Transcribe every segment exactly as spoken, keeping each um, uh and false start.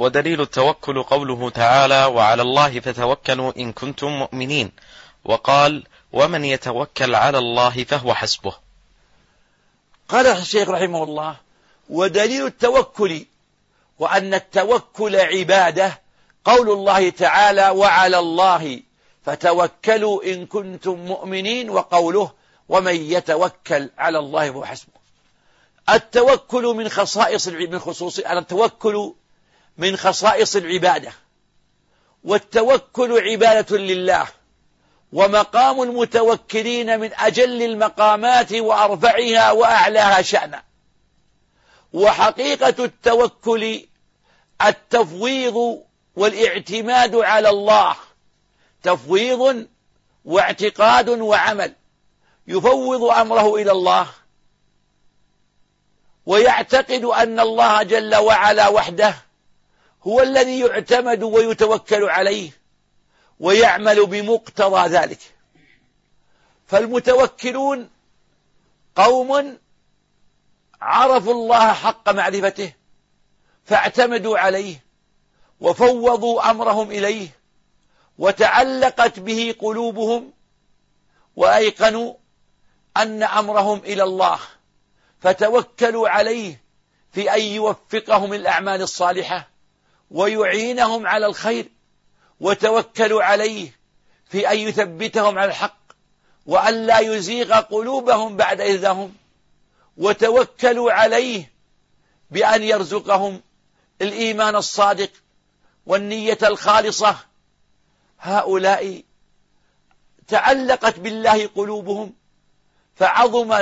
ودليل التوكل قوله تعالى وعلى الله فتوكلوا إن كنتم مؤمنين، وقال ومن يتوكل على الله فهو حسبه. قال الشيخ رحمه الله ودليل التوكل وأن التوكل عبادة قول الله تعالى وعلى الله فتوكلوا إن كنتم مؤمنين، وقوله ومن يتوكل على الله فهو حسبه. التوكل من خصائص من خصوص التوكل من خصائص العبادة، والتوكل عبادة لله، ومقام المتوكلين من أجل المقامات وأرفعها وأعلاها شأنا. وحقيقة التوكل التفويض والاعتماد على الله، تفويض واعتقاد وعمل، يفوض أمره إلى الله ويعتقد أن الله جل وعلا وحده هو الذي يعتمد ويتوكل عليه ويعمل بمقتضى ذلك. فالمتوكلون قوم عرفوا الله حق معرفته فاعتمدوا عليه وفوضوا أمرهم إليه، وتعلقت به قلوبهم وأيقنوا أن أمرهم إلى الله فتوكلوا عليه في أن يوفقهم الأعمال الصالحة ويعينهم على الخير، وتوكلوا عليه في أن يثبتهم على الحق وأن لا يزيغ قلوبهم بعد إذ هداهم، وتوكلوا عليه بأن يرزقهم الإيمان الصادق والنية الخالصة. هؤلاء تعلقت بالله قلوبهم فعظم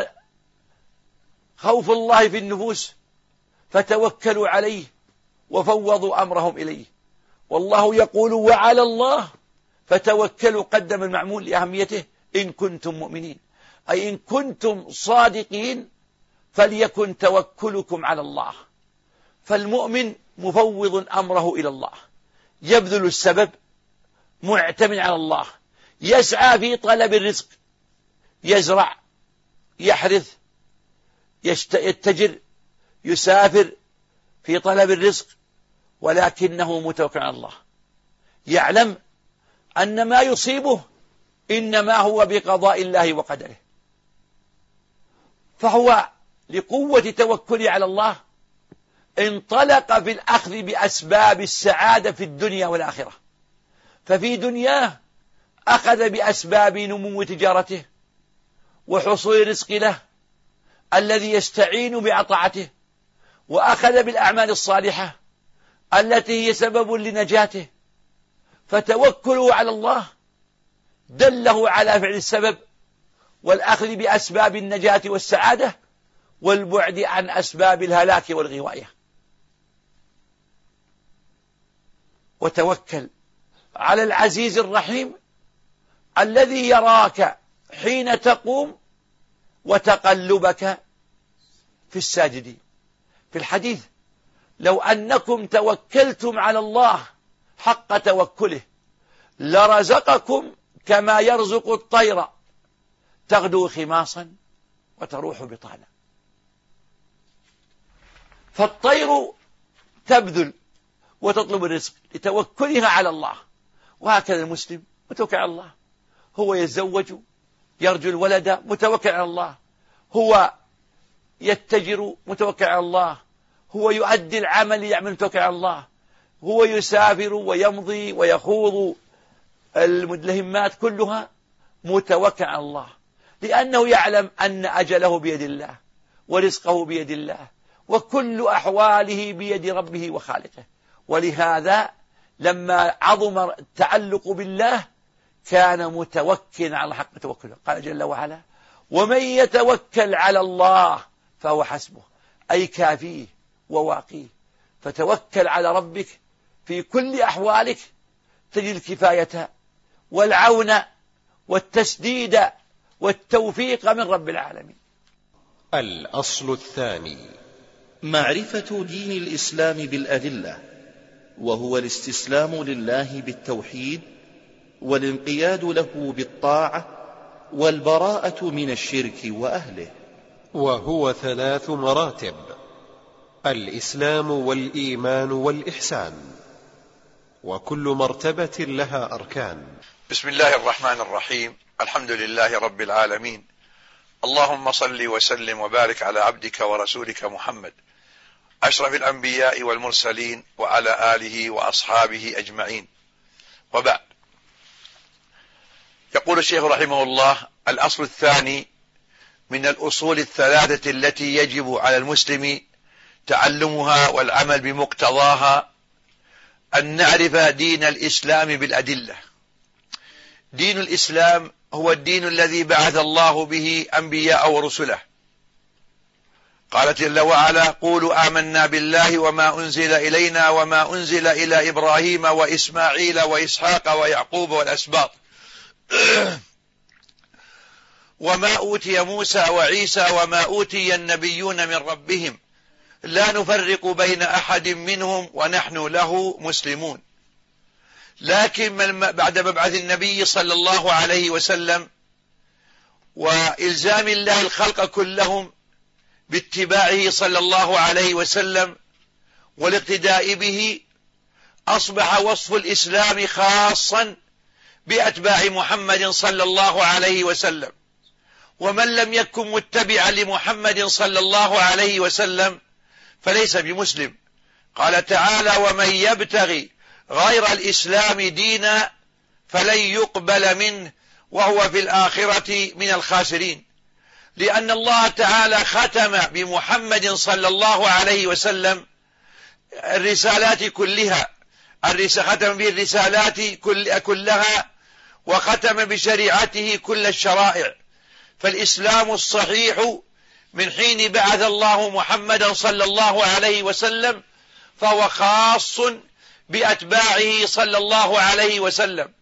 خوف الله في النفوس فتوكلوا عليه وفوضوا أمرهم إليه. والله يقول وعلى الله فتوكلوا، قدم المعمول لأهميته، إن كنتم مؤمنين، أي إن كنتم صادقين فليكن توكلكم على الله. فالمؤمن مفوض أمره إلى الله، يبذل السبب، معتمد على الله، يسعى في طلب الرزق، يزرع، يحرث، يتجر، يسافر في طلب الرزق، ولكنه متوكل على الله، يعلم أن ما يصيبه إنما هو بقضاء الله وقدره. فهو لقوة توكله على الله انطلق في الأخذ بأسباب السعادة في الدنيا والآخرة. ففي دنياه أخذ بأسباب نمو تجارته وحصول رزق له الذي يستعين بأطاعته، وأخذ بالأعمال الصالحة التي هي سبب لنجاته. فتوكله على الله دله على فعل السبب والأخذ بأسباب النجاة والسعادة والبعد عن أسباب الهلاك والغواية. وتوكل على العزيز الرحيم الذي يراك حين تقوم وتقلبك في الساجدين. في الحديث لو أنكم توكلتم على الله حق توكله لرزقكم كما يرزق الطير تغدو خماصا وتروح بطانا. فالطير تبذل وتطلب الرزق لتوكلها على الله، وهكذا المسلم متوكل على الله، هو يتزوج يرجو الولد متوكل على الله، هو يتجر متوكل على الله، هو يؤدي العمل يعمل متوكل على الله، هو يسافر ويمضي ويخوض المدلهمات كلها متوكل على الله، لأنه يعلم أن أجله بيد الله ورزقه بيد الله وكل أحواله بيد ربه وخالقه. ولهذا لما عظم التعلق بالله كان متوكلا على حق توكله. قال جل وعلا ومن يتوكل على الله فهو حسبه، أي كافيه وواقيه. فتوكل على ربك في كل أحوالك تجد الكفاية والعون والتسديد والتوفيق من رب العالمين. الأصل الثاني معرفة دين الإسلام بالأدلة، وهو الاستسلام لله بالتوحيد والانقياد له بالطاعة والبراءة من الشرك وأهله. وهو ثلاث مراتب: الإسلام والإيمان والإحسان، وكل مرتبة لها أركان. بسم الله الرحمن الرحيم. الحمد لله رب العالمين، اللهم صل وسلم وبارك على عبدك ورسولك محمد أشرف الأنبياء والمرسلين وعلى آله وأصحابه أجمعين، وبعد. يقول الشيخ رحمه الله: الأصل الثاني من الأصول الثلاثة التي يجب على المسلم تعلمها والعمل بمقتضاها أن نعرف دين الإسلام بالأدلة. دين الإسلام هو الدين الذي بعث الله به أنبياء ورسله. قال جل وعلا: قولوا آمنا بالله وما أنزل إلينا وما أنزل إلى إبراهيم وإسماعيل وإسحاق ويعقوب والأسباط وما أوتي موسى وعيسى وما أوتي النبيون من ربهم لا نفرق بين أحد منهم ونحن له مسلمون. لكن بعد مبعث النبي صلى الله عليه وسلم وإلزام الله الخلق كلهم باتباعه صلى الله عليه وسلم والاقتداء به، أصبح وصف الإسلام خاصا بأتباع محمد صلى الله عليه وسلم، ومن لم يكن متبعا لمحمد صلى الله عليه وسلم فليس بمسلم. قال تعالى: ومن يبتغي غير الإسلام دينا فلن يقبل منه وهو في الآخرة من الخاسرين. لأن الله تعالى ختم بمحمد صلى الله عليه وسلم الرسالات كلها، ختم به الرسالات كلها وختم بشريعته كل الشرائع. فالإسلام الصحيح من حين بعث الله محمدا صلى الله عليه وسلم فهو خاص بأتباعه صلى الله عليه وسلم،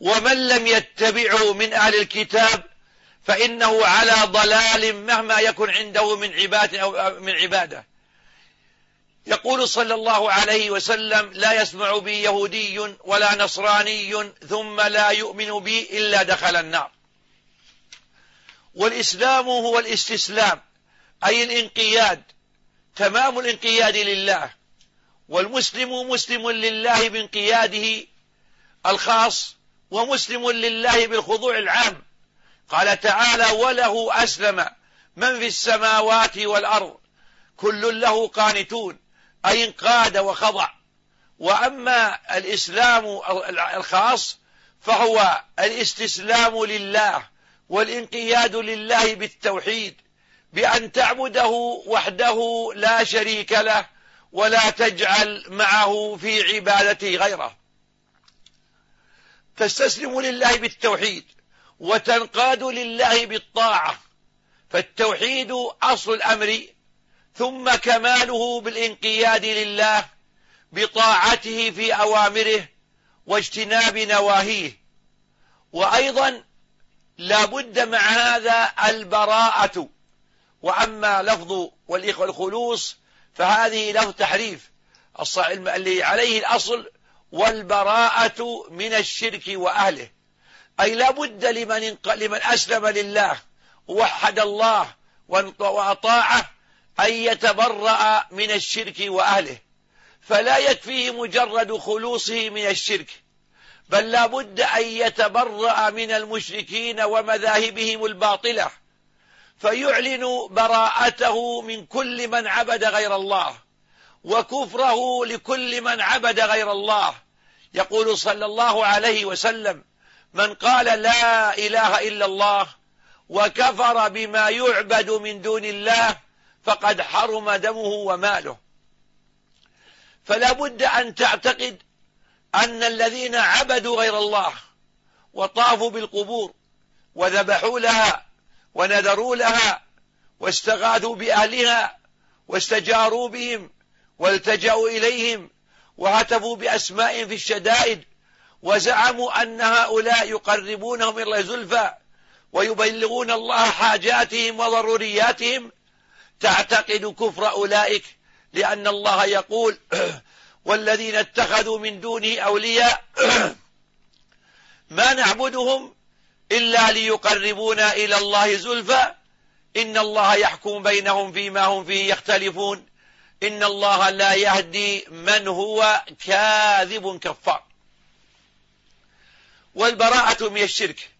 ومن لم يتبعه من أهل الكتاب فإنه على ضلال مهما يكن عنده من عبادة. يقول صلى الله عليه وسلم: لا يسمع بي يهودي ولا نصراني ثم لا يؤمن بي إلا دخل النار. والإسلام هو الاستسلام، أي الانقياد، تمام الانقياد لله. والمسلم مسلم لله بانقياده الخاص، ومسلم لله بالخضوع العام. قال تعالى: وله أسلم من في السماوات والأرض كل له قانتون، أي انقاد وخضع. وأما الإسلام الخاص فهو الاستسلام لله والانقياد لله بالتوحيد، بأن تعبده وحده لا شريك له ولا تجعل معه في عبادته غيره. تستسلم لله بالتوحيد وتنقاد لله بالطاعة، فالتوحيد أصل الأمر، ثم كماله بالانقياد لله بطاعته في أوامره واجتناب نواهيه. وأيضا لا بد مع هذا البراءة. وأما لفظ والإخوة الخلوص فهذه له تحريف، اللي عليه الأصل والبراءة من الشرك وأهله، أي لا بد لمن, لمن أسلم لله ووحد الله وأطاعه أن يتبرأ من الشرك وأهله، فلا يكفيه مجرد خلوصه من الشرك، بل لا بد أن يتبرأ من المشركين ومذاهبهم الباطلة، فيعلن براءته من كل من عبد غير الله وكفره لكل من عبد غير الله. يقول صلى الله عليه وسلم: من قال لا إله إلا الله وكفر بما يعبد من دون الله فقد حرم دمه وماله. فلا بد أن تعتقد أن الذين عبدوا غير الله وطافوا بالقبور وذبحوا لها ونذروا لها واستغاثوا بأهلها واستجاروا بهم والتجأوا إليهم وهتفوا بأسماء في الشدائد وزعموا أن هؤلاء يقربونهم إلى زلفى ويبلغون الله حاجاتهم وضرورياتهم، تعتقد كفر أولئك، لأن الله يقول: والذين اتخذوا من دونه أولياء ما نعبدهم إلا ليقربونا إلى الله زلفى إن الله يحكم بينهم فيما هم فيه يختلفون إن الله لا يهدي من هو كاذب كفار. والبراءة من الشرك،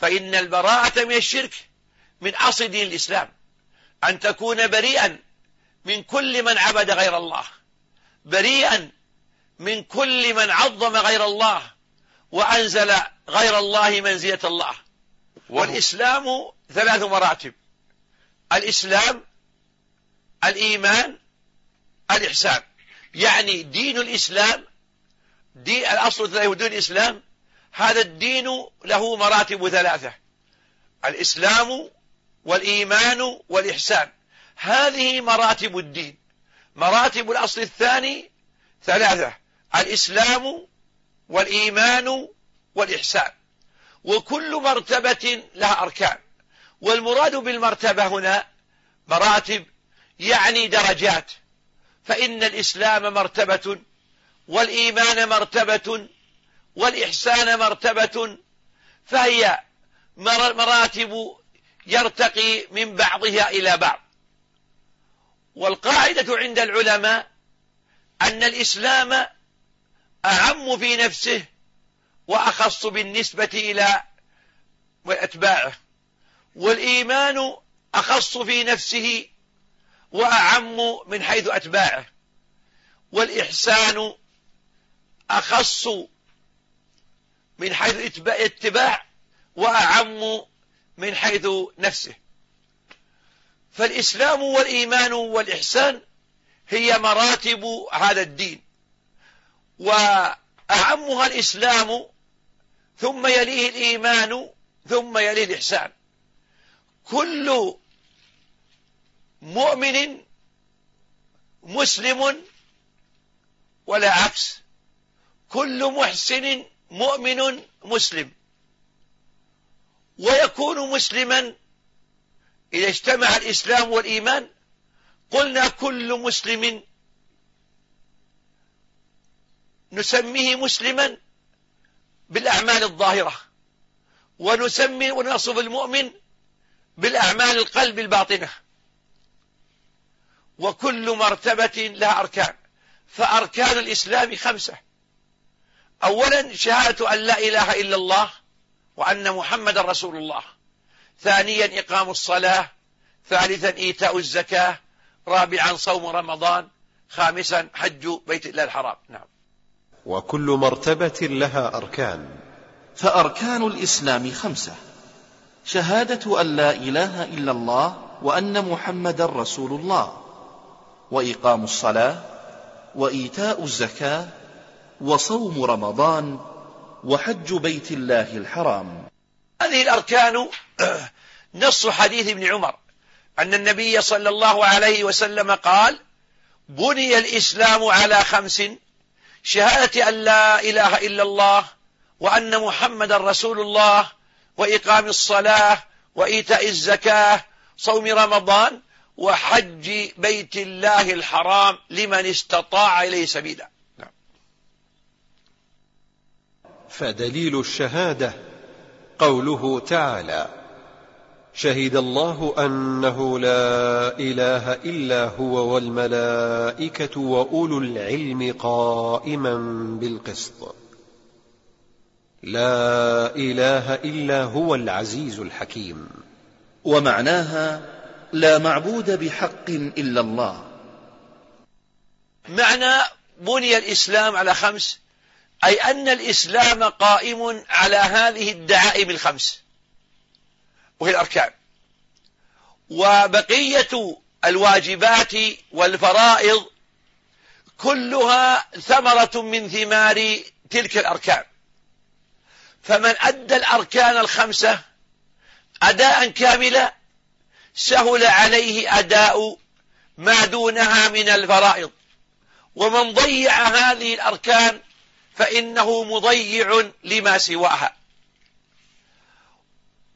فإن البراءة من الشرك من أصل دين الإسلام أن تكون بريئا من كل من عبد غير الله، بريئا من كل من عظم غير الله وأنزل غير الله منزلة الله. والإسلام ثلاث مراتب: الإسلام، الإيمان، الإحسان. يعني دين الإسلام، دي الأصل له دين الإسلام، هذا الدين له مراتب ثلاثة: الإسلام والإيمان والإحسان. هذه مراتب الدين. مراتب الأصل الثاني ثلاثة: الإسلام والإيمان والإحسان، وكل مرتبة لها أركان. والمراد بالمرتبة هنا مراتب يعني درجات، فإن الإسلام مرتبة، والإيمان مرتبة، والإحسان مرتبة، فهي مراتب يرتقي من بعضها إلى بعض. والقاعدة عند العلماء أن الإسلام أعم في نفسه وأخص بالنسبة إلى أتباعه، والإيمان أخص في نفسه وأعم من حيث أتباعه، والإحسان أخص من حيث اتباع وأعم من حيث نفسه. فالإسلام والإيمان والإحسان هي مراتب هذا الدين، وأعمها الإسلام، ثم يليه الإيمان، ثم يليه الإحسان. كل مؤمن مسلم ولا عكس، كل محسن مؤمن مسلم. ويكون مسلما إذا اجتمع الإسلام والإيمان. قلنا كل مسلم نسميه مسلما بالأعمال الظاهرة، ونسمي ونصف المؤمن بالأعمال القلب الباطنة. وكل مرتبة لها أركان، فأركان الإسلام خمسة: أولا شهادة أن لا إله إلا الله وأن محمد رسول الله، ثانيا إقام الصلاة، ثالثا إيتاء الزكاة، رابعا صوم رمضان، خامسا حج بيت الله الحرام. نعم. وكل مرتبة لها أركان، فأركان الإسلام خمسة: شهادة أن لا إله إلا الله وأن محمد رسول الله، وإقام الصلاة، وإيتاء الزكاة، وصوم رمضان، وحج بيت الله الحرام. هذه الأركان نص حديث ابن عمر أن النبي صلى الله عليه وسلم قال: بني الإسلام على خمس: شهادة أن لا إله إلا الله وأن محمد رسول الله، وإقام الصلاة، وإيتاء الزكاة، صوم رمضان، وحج بيت الله الحرام لمن استطاع إليه سبيلا. نعم. فدليل الشهادة قوله تعالى: شهد الله أنه لا إله إلا هو والملائكة وأولو العلم قائما بالقسط، لا إله إلا هو العزيز الحكيم. ومعناها: لا معبود بحق إلا الله. معنى بني الإسلام على خمس أي أن الإسلام قائم على هذه الدعائم الخمس وهي الأركان، وبقية الواجبات والفرائض كلها ثمرة من ثمار تلك الأركان. فمن أدى الأركان الخمسة أداء كاملا سهل عليه أداء ما دونها من الفرائض، ومن ضيع هذه الأركان فإنه مضيع لما سواها.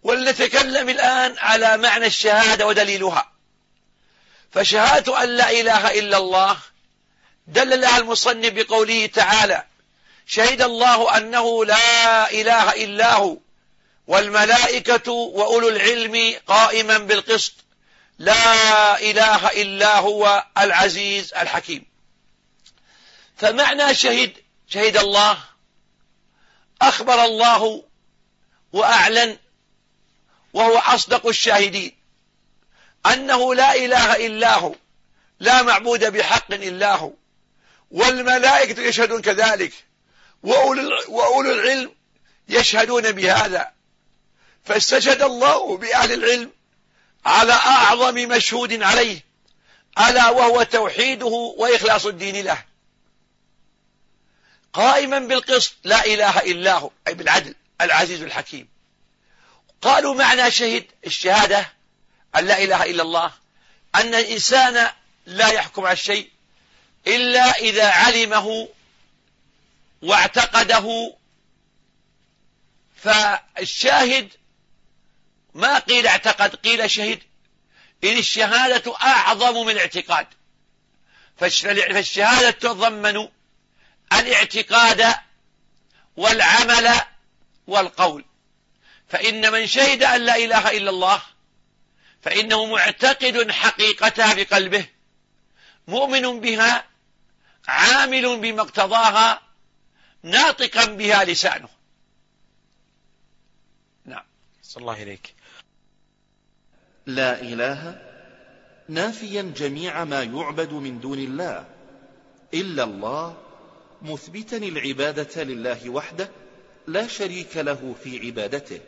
ولنتكلم الآن على معنى الشهادة ودليلها. فشهادة أن لا إله إلا الله دللها المصنف بقوله تعالى: شهد الله أنه لا إله إلا هو والملائكة وأولو العلم قائما بالقسط، لا إله إلا هو العزيز الحكيم. فمعنى شهد شهد الله أخبر الله وأعلن، وهو أصدق الشاهدين، أنه لا إله إلا هو، لا معبود بحق إلا هو، والملائكة يشهدون كذلك، وأولو العلم يشهدون بهذا. فاستشهد الله بأهل العلم على أعظم مشهود عليه، ألا وهو توحيده وإخلاص الدين له، قائما بالقسط، لا إله إلا هو، أي بالعدل، العزيز الحكيم. قالوا معنى شهد الشهادة أن لا إله إلا الله، أن الإنسان لا يحكم على الشيء إلا إذا علمه واعتقده. فالشاهد ما قيل اعتقد، قيل شهد، إذ الشهادة أعظم من الاعتقاد، فالشهادة تضمن الاعتقاد والعمل والقول. فإن من شهد أن لا إله إلا الله فإنه معتقد حقيقتها بقلبه، مؤمن بها، عامل بما اقتضاها، ناطقا بها لسانه. نعم، صلى الله إليك. لا إله نافيا جميع ما يعبد من دون الله إلا الله، مثبتا العبادة لله وحده لا شريك له في عبادته،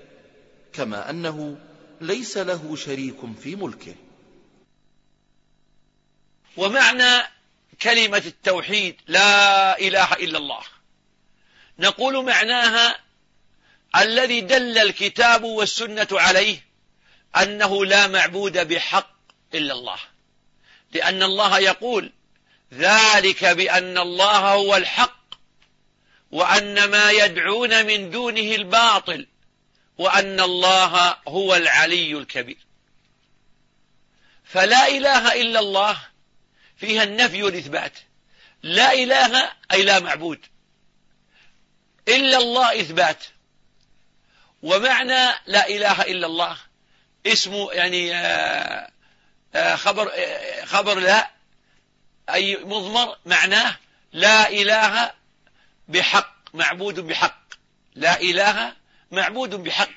كما أنه ليس له شريك في ملكه. ومعنى كلمة التوحيد لا إله إلا الله، نقول معناها الذي دل الكتاب والسنة عليه، أنه لا معبود بحق إلا الله، لأن الله يقول ذلك بأن الله هو الحق، وأن ما يدعون من دونه الباطل، وأن الله هو العلي الكبير. فلا إله إلا الله فيها النفي والإثبات، لا إله أي لا معبود، إلا الله إثبات. ومعنى لا إله إلا الله اسمه يعني خبر خبر لا أي مضمر، معناه لا إله بحق، معبود بحق، لا إله معبود بحق.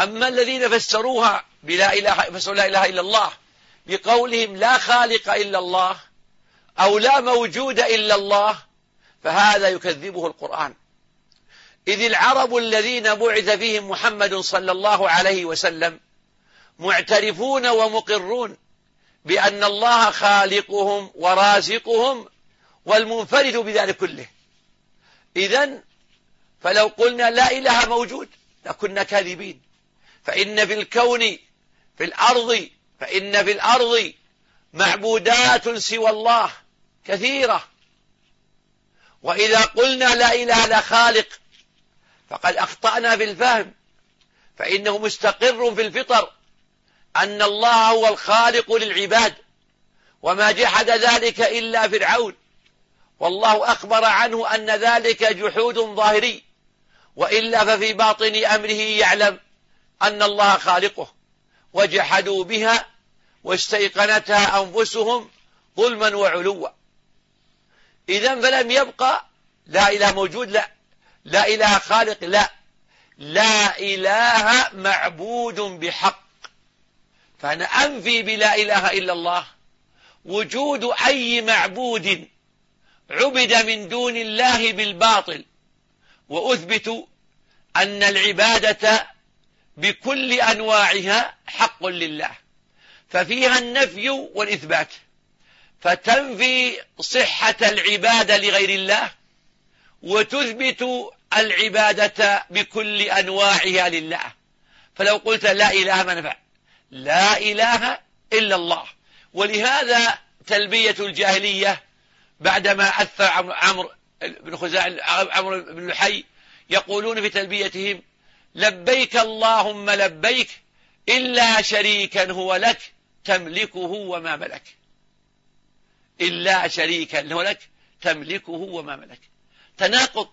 أما الذين فسروها بلا إله، فسروا لا إله إلا الله بقولهم لا خالق إلا الله أو لا موجود إلا الله، فهذا يكذبه القرآن، إذ العرب الذين بعث فيهم محمد صلى الله عليه وسلم معترفون ومقرون بأن الله خالقهم ورازقهم والمنفرد بذلك كله. إذن فلو قلنا لا إله موجود لكنا كاذبين، فإن في الكون في الأرض فإن في الأرض معبودات سوى الله كثيرة. وإذا قلنا لا إله لا خالق فقد أخطأنا في الفهم، فإنه مستقر في الفطر أن الله هو الخالق للعباد، وما جحد ذلك إلا فرعون، والله أخبر عنه أن ذلك جحود ظاهري، وإلا ففي باطن أمره يعلم أن الله خالقه. وجحدوا بها واستيقنتها أنفسهم ظلما وعلوا. إذن فلم يبقى لا إله موجود لا، لا إله خالق لا، لا إله معبود بحق. فأنا أنفي بلا إله إلا الله وجود أي معبود عبد من دون الله بالباطل، وأثبت أن العبادة بكل أنواعها حق لله، ففيها النفي والإثبات، فتنفي صحة العبادة لغير الله وتثبت العبادة بكل أنواعها لله. فلو قلت لا إله ما نفع، لا إله إلا الله. ولهذا تلبية الجاهلية بعدما أثر عمرو بن خزاعة عمرو بن لحي يقولون في تلبيتهم لبيك اللهم لبيك إلا شريكا هو لك تملكه وما ملك، إلا شريكا هو لك تملكه وما ملك، تناقض.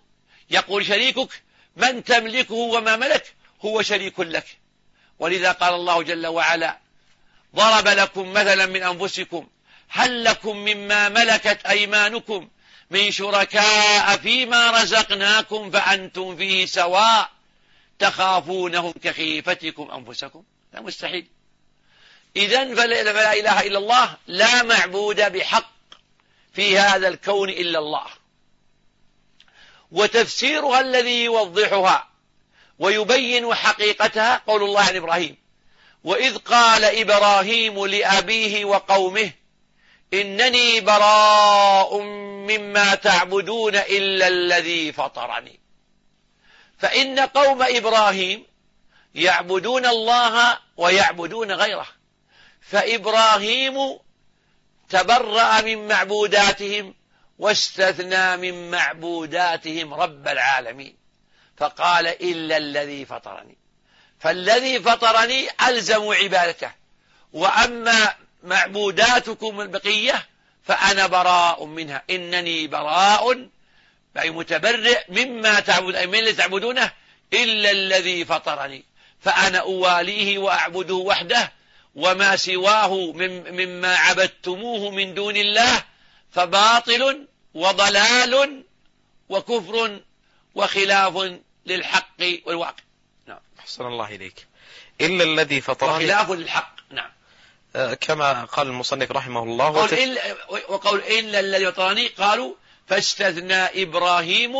يقول شريكك من تملكه وما ملك هو شريك لك. ولذا قال الله جل وعلا ضرب لكم مثلا من أنفسكم هل لكم مما ملكت أيمانكم من شركاء فيما رزقناكم فأنتم فيه سواء تخافونهم كخيفتكم أنفسكم؟ لا، مستحيل. إذن فلا إله إلا الله، لا معبود بحق في هذا الكون إلا الله. وتفسيرها الذي يوضحها ويبين حقيقتها قول الله عن إبراهيم: وإذ قال إبراهيم لأبيه وقومه إنني براء مما تعبدون إلا الذي فطرني. فإن قوم إبراهيم يعبدون الله ويعبدون غيره، فإبراهيم تبرأ من معبوداتهم واستثنى من معبوداتهم رب العالمين، فقال إلا الذي فطرني، فالذي فطرني ألزم عبادته، وأما معبوداتكم البقية فأنا براء منها، إنني براء أي متبرئ مما تعبد أي من اللي تعبدونه إلا الذي فطرني، فأنا أواليه وأعبده وحده، وما سواه مما عبدتموه من دون الله فباطل وضلال وكفر وخلاف للحق والواقع. نعم، أحسن الله إليك. إلا الذي فطرني وخلاف للحق. نعم، آه كما قال المصنف رحمه الله وقول, وتف... إلا... وقول إلا الذي فطرني، قالوا فاستثنى إبراهيم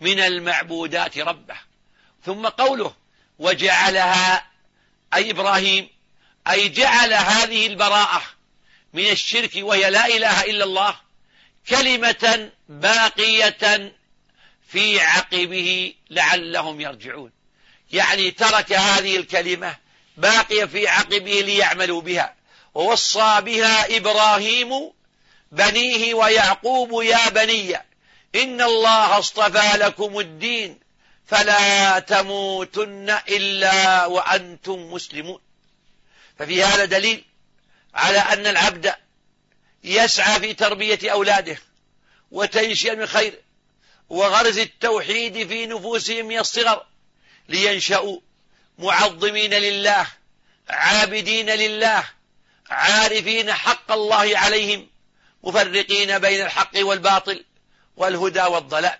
من المعبودات ربه. ثم قوله وجعلها، أي إبراهيم أي جعل هذه البراءة من الشرك وهي لا إله إلا الله كلمة باقية في عقبه لعلهم يرجعون، يعني ترك هذه الكلمة باقية في عقبه ليعملوا بها. ووصى بها إبراهيم بنيه ويعقوب: يا بني إن الله اصطفى لكم الدين فلا تموتن إلا وأنتم مسلمون. ففي هذا دليل على أن العبد يسعى في تربية أولاده وتنشئة من خير وغرز التوحيد في نفوسهم من الصغر لينشأوا معظمين لله، عابدين لله، عارفين حق الله عليهم، مفرقين بين الحق والباطل والهدى والضلال.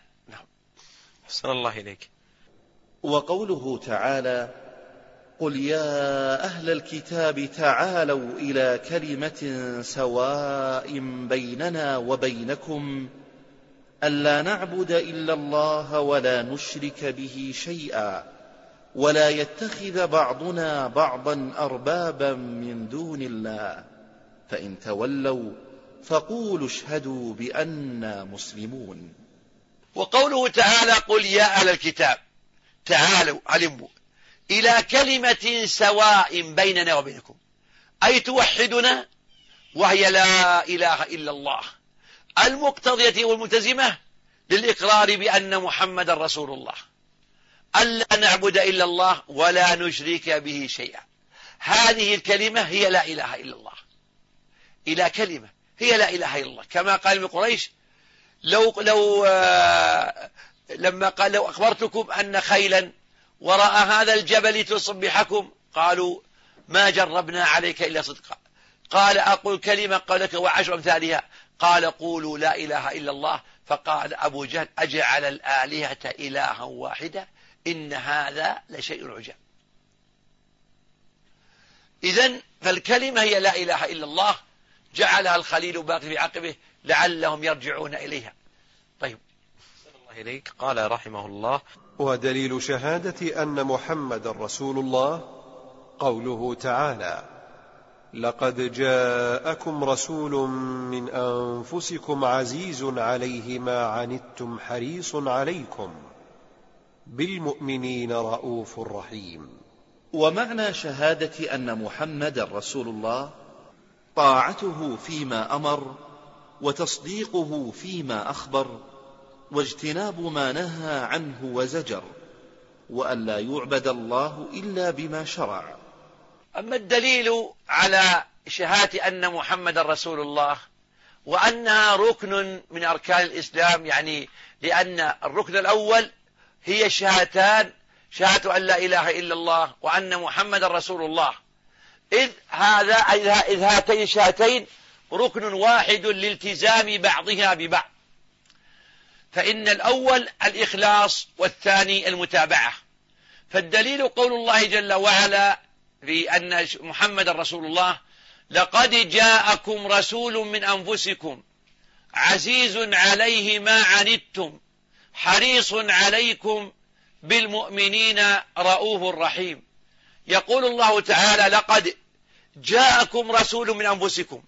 أحسن الله إليك. وقوله تعالى: قل يا أهل الكتاب تعالوا إلى كلمة سواء بيننا وبينكم ألا نعبد إلا الله ولا نشرك به شيئا ولا يتخذ بعضنا بعضا أربابا من دون الله فإن تولوا فقولوا اشهدوا بأننا مسلمون. وقوله تعالى: قل يا أهل الكتاب تعالوا علموا إلى كلمة سواء بيننا وبينكم، أي توحدنا وهي لا إله إلا الله المقتضية والملتزمة للإقرار بأن محمد رسول الله، ألا نعبد إلا الله ولا نشرك به شيئا. هذه الكلمة هي لا إله إلا الله، إلى كلمة هي لا إله إلا الله، كما قال من قريش لو لو آه لما قال: لو أخبرتكم أن خيلا وراء هذا الجبل تصبحكم، قالوا ما جربنا عليك إلا صدقا، قال أقول كلمة قالك وعشر أمثالها، قال قولوا لا إله إلا الله، فقال أبو جهل أجعل الآلهة إلها واحدة إن هذا لشيء عجاب. إذن فالكلمة هي لا إله إلا الله جعلها الخليل باقي في عقبه لعلهم يرجعون إليها. طيب، الله إليك. قال رحمه الله: ودليل شهادة أن محمد رسول الله قوله تعالى: لقد جاءكم رسول من أنفسكم عزيز عليه ما عنتم حريص عليكم بالمؤمنين رؤوف رحيم. ومعنى شهادة أن محمد رسول الله طاعته فيما أمر وتصديقه فيما أخبر واجتناب ما نهى عنه وزجر، وأن لا يعبد الله إلا بما شرع. أما الدليل على شهادة أن محمد رسول الله وأنها ركن من أركان الإسلام، يعني لأن الركن الأول هي شهادتان: شهادة أن لا إله إلا الله وأن محمد رسول الله. إذ هذا إذ هاتين الشهادتين ركن واحد لالتزام بعضها ببعض، فإن الأول الإخلاص والثاني المتابعة. فالدليل قول الله جل وعلا في أن محمد رسول الله: لقد جاءكم رسول من أنفسكم عزيز عليه ما عنتم حريص عليكم بالمؤمنين رؤوف رحيم. يقول الله تعالى: لقد جاءكم رسول من أنفسكم،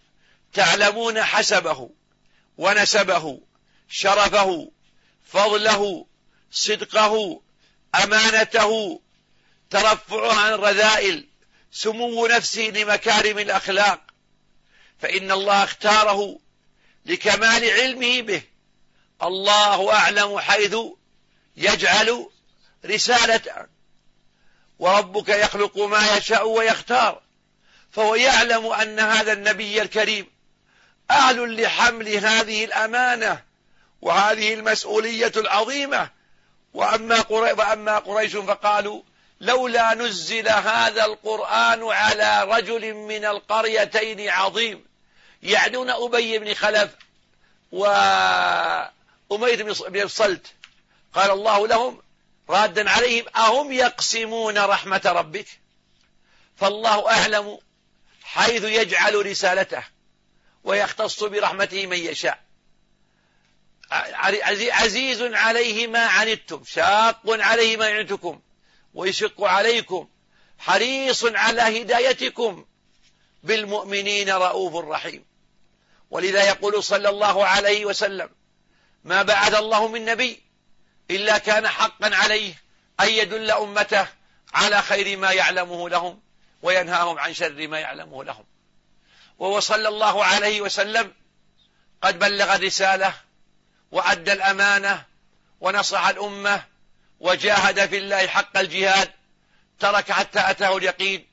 تعلمون حسبه ونسبه شرفه فضله صدقه أمانته ترفعه عن الرذائل سمو نفسه لمكارم الأخلاق، فإن الله اختاره لكمال علمه به. الله أعلم حيث يجعل رسالته، وربك يخلق ما يشاء ويختار، فهو يعلم أن هذا النبي الكريم أهل لحمل هذه الأمانة وهذه المسؤولية العظيمة. وأما قريش فقالوا: لولا نزل هذا القرآن على رجل من القريتين عظيم، يعنون أبي بن خلف وأمية بن الصلت. قال الله لهم رادا عليهم: أهم يقسمون رحمة ربك؟ فالله أعلم حيث يجعل رسالته، ويختص برحمته من يشاء. عزيز عليه ما عنتم، شاق عليه ما يعنتكم ويشق عليكم، حريص على هدايتكم، بالمؤمنين رؤوف رحيم. ولذا يقول صلى الله عليه وسلم: ما بعث الله من نبي إلا كان حقا عليه أن يدل أمته على خير ما يعلمه لهم وينهاهم عن شر ما يعلمه لهم. وهو صلى الله عليه وسلم قد بلغ الرسالة وأدى الأمانة ونصح الأمة وجاهد في الله حق الجهاد، ترك حتى أتاه اليقين،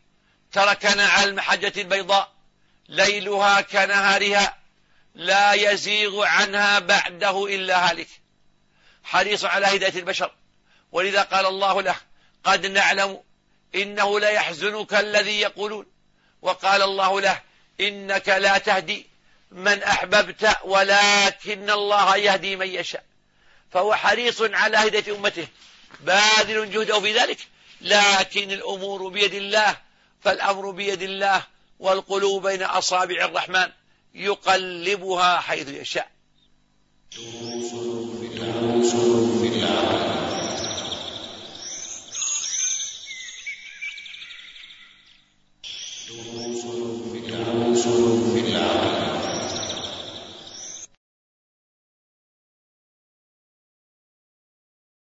تركنا على المحجة البيضاء ليلها كنهارها لا يزيغ عنها بعده إلا هالك، حريص على هداية البشر. ولذا قال الله له: قد نعلم إنه ليحزنك الذي يقولون، وقال الله له: إنك لا تهدي من أحببت ولكن الله يهدي من يشاء. فهو حريص على هداية أمته، باذل جهده في ذلك، لكن الأمور بيد الله، فالأمر بيد الله، والقلوب بين أصابع الرحمن يقلبها حيث يشاء.